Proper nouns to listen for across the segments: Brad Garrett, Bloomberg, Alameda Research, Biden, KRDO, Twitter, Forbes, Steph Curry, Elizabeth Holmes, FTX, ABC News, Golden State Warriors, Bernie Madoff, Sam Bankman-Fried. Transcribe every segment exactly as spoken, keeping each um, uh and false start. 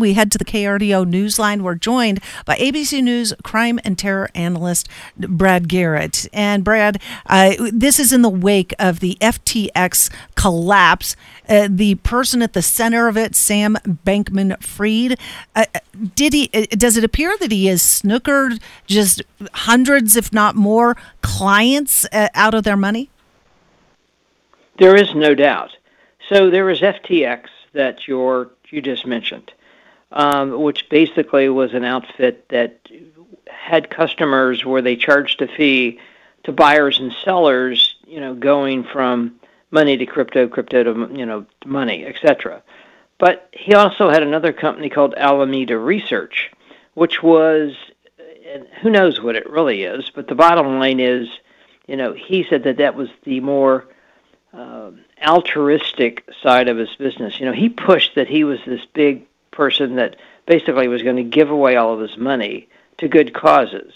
We head to the K R D O Newsline. We're joined by A B C News crime and terror analyst Brad Garrett. And Brad, uh, this is in the wake of the F T X collapse. Uh, the person at the center of it, Sam Bankman-Fried, uh, did he? Does it appear that he has snookered just hundreds, if not more, clients uh, out of their money? There is no doubt. So there is F T X that you're, you just mentioned. Um, which basically was an outfit that had customers where they charged a fee to buyers and sellers, you know, going from money to crypto, crypto to, you know, money, et cetera. But he also had another company called Alameda Research, which was, and who knows what it really is, but the bottom line is, you know, he said that that was the more uh, altruistic side of his business. You know, he pushed that he was this big person that basically was going to give away all of his money to good causes.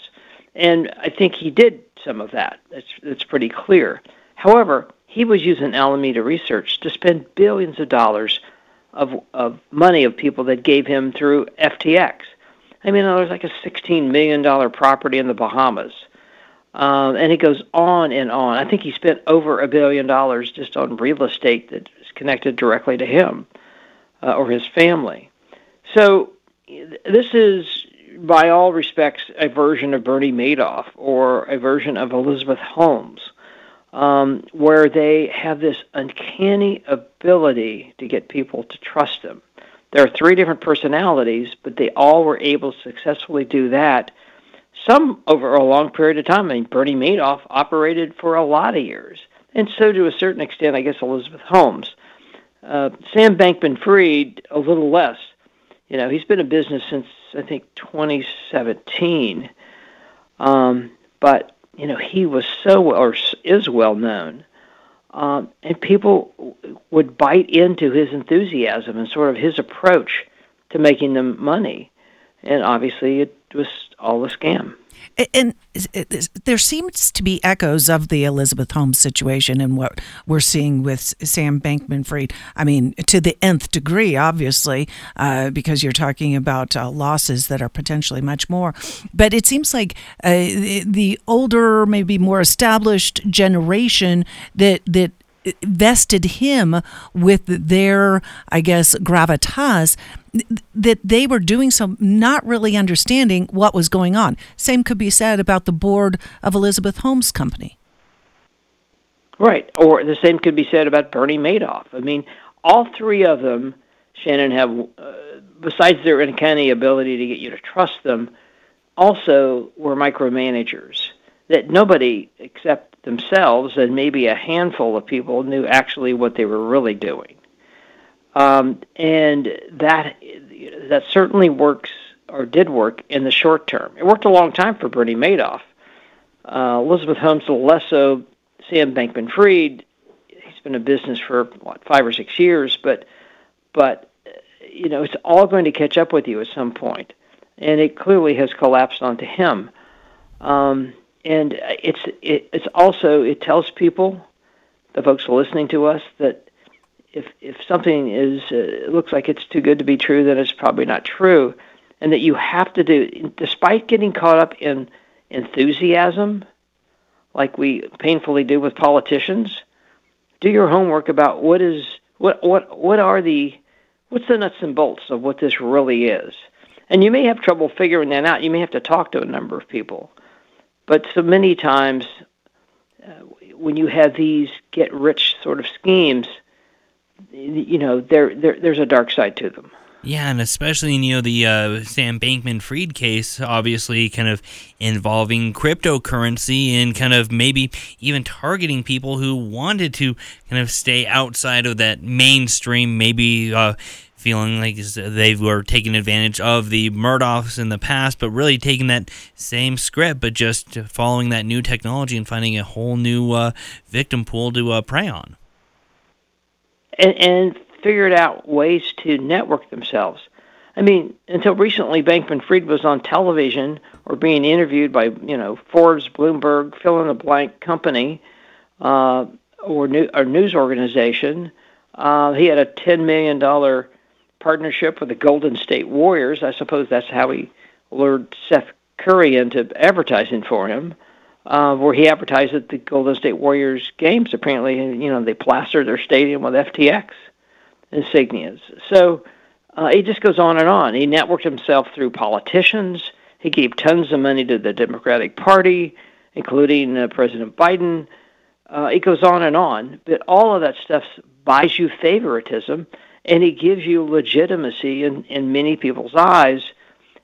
And I think he did some of that. It's, it's pretty clear. However, he was using Alameda Research to spend billions of dollars of, of money of people that gave him through F T X. I mean, there was like a sixteen million dollars property in the Bahamas. Um, and it goes on and on. I think he spent over a billion dollars just on real estate that is connected directly to him uh, or his family. So this is, by all respects, a version of Bernie Madoff or a version of Elizabeth Holmes, um, where they have this uncanny ability to get people to trust them. There are three different personalities, but they all were able to successfully do that, some over a long period of time. I mean, Bernie Madoff operated for a lot of years, and so to a certain extent, I guess, Elizabeth Holmes. Uh, Sam Bankman-Fried, a little less. You know, he's been in business since, I think, twenty seventeen. Um, but, you know, he was so well, or is well known. Um, and people would bite into his enthusiasm and sort of his approach to making them money. And obviously it was all a scam. And there seems to be echoes of the Elizabeth Holmes situation and what we're seeing with Sam Bankman-Fried. I mean, to the nth degree, obviously, uh, because you're talking about uh, losses that are potentially much more. But it seems like uh, the older, maybe more established generation that that vested him with their, I guess, gravitas, that they were doing so, not really understanding what was going on. Same could be said about the board of Elizabeth Holmes' company. Right, or the same could be said about Bernie Madoff. I mean, all three of them, Shannon, have, uh, besides their uncanny ability to get you to trust them, also were micromanagers that nobody except themselves and maybe a handful of people knew actually what they were really doing. Um, and that that certainly works, or did work, in the short term. It worked a long time for Bernie Madoff. Uh, Elizabeth Holmes, less so. Sam Bankman-Fried, he's been in business for, what, five or six years, but, but you know, it's all going to catch up with you at some point. And it clearly has collapsed onto him. Um And it's it, it's also, it tells people, the folks listening to us, that if if something is uh, looks like it's too good to be true, then it's probably not true, and that you have to do, despite getting caught up in enthusiasm, like we painfully do with politicians, do your homework about what is what what what are the what's the nuts and bolts of what this really is, and you may have trouble figuring that out. You may have to talk to a number of people. But so many times uh, when you have these get-rich sort of schemes, you know, there there's a dark side to them. Yeah, and especially, you know, the uh, Sam Bankman-Fried case, obviously kind of involving cryptocurrency and kind of maybe even targeting people who wanted to kind of stay outside of that mainstream, maybe uh, feeling like they were taking advantage of the Madoffs in the past, but really taking that same script, but just following that new technology and finding a whole new uh, victim pool to uh, prey on. And... and- figured out ways to network themselves. I mean, until recently, Bankman-Fried was on television or being interviewed by, you know, Forbes, Bloomberg, fill-in-the-blank company uh, or, new, or news organization. Uh, he had a ten million dollars partnership with the Golden State Warriors. I suppose that's how he lured Steph Curry into advertising for him, uh, where he advertised at the Golden State Warriors games, apparently. And, you know, they plastered their stadium with F T X insignias. So uh, it just goes on and on. He networked himself through politicians. He gave tons of money to the Democratic Party, including uh, President Biden. Uh, it goes on and on. But all of that stuff buys you favoritism, and it gives you legitimacy in, in many people's eyes.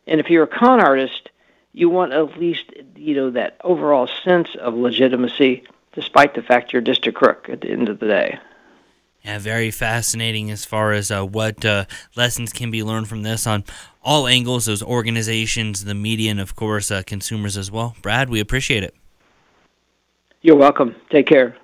And if you're a con artist, you want at least, you know, that overall sense of legitimacy, despite the fact you're just a crook at the end of the day. Yeah, very fascinating as far as uh, what uh, lessons can be learned from this on all angles, those organizations, the media, and, of course, uh, consumers as well. Brad, we appreciate it. You're welcome. Take care.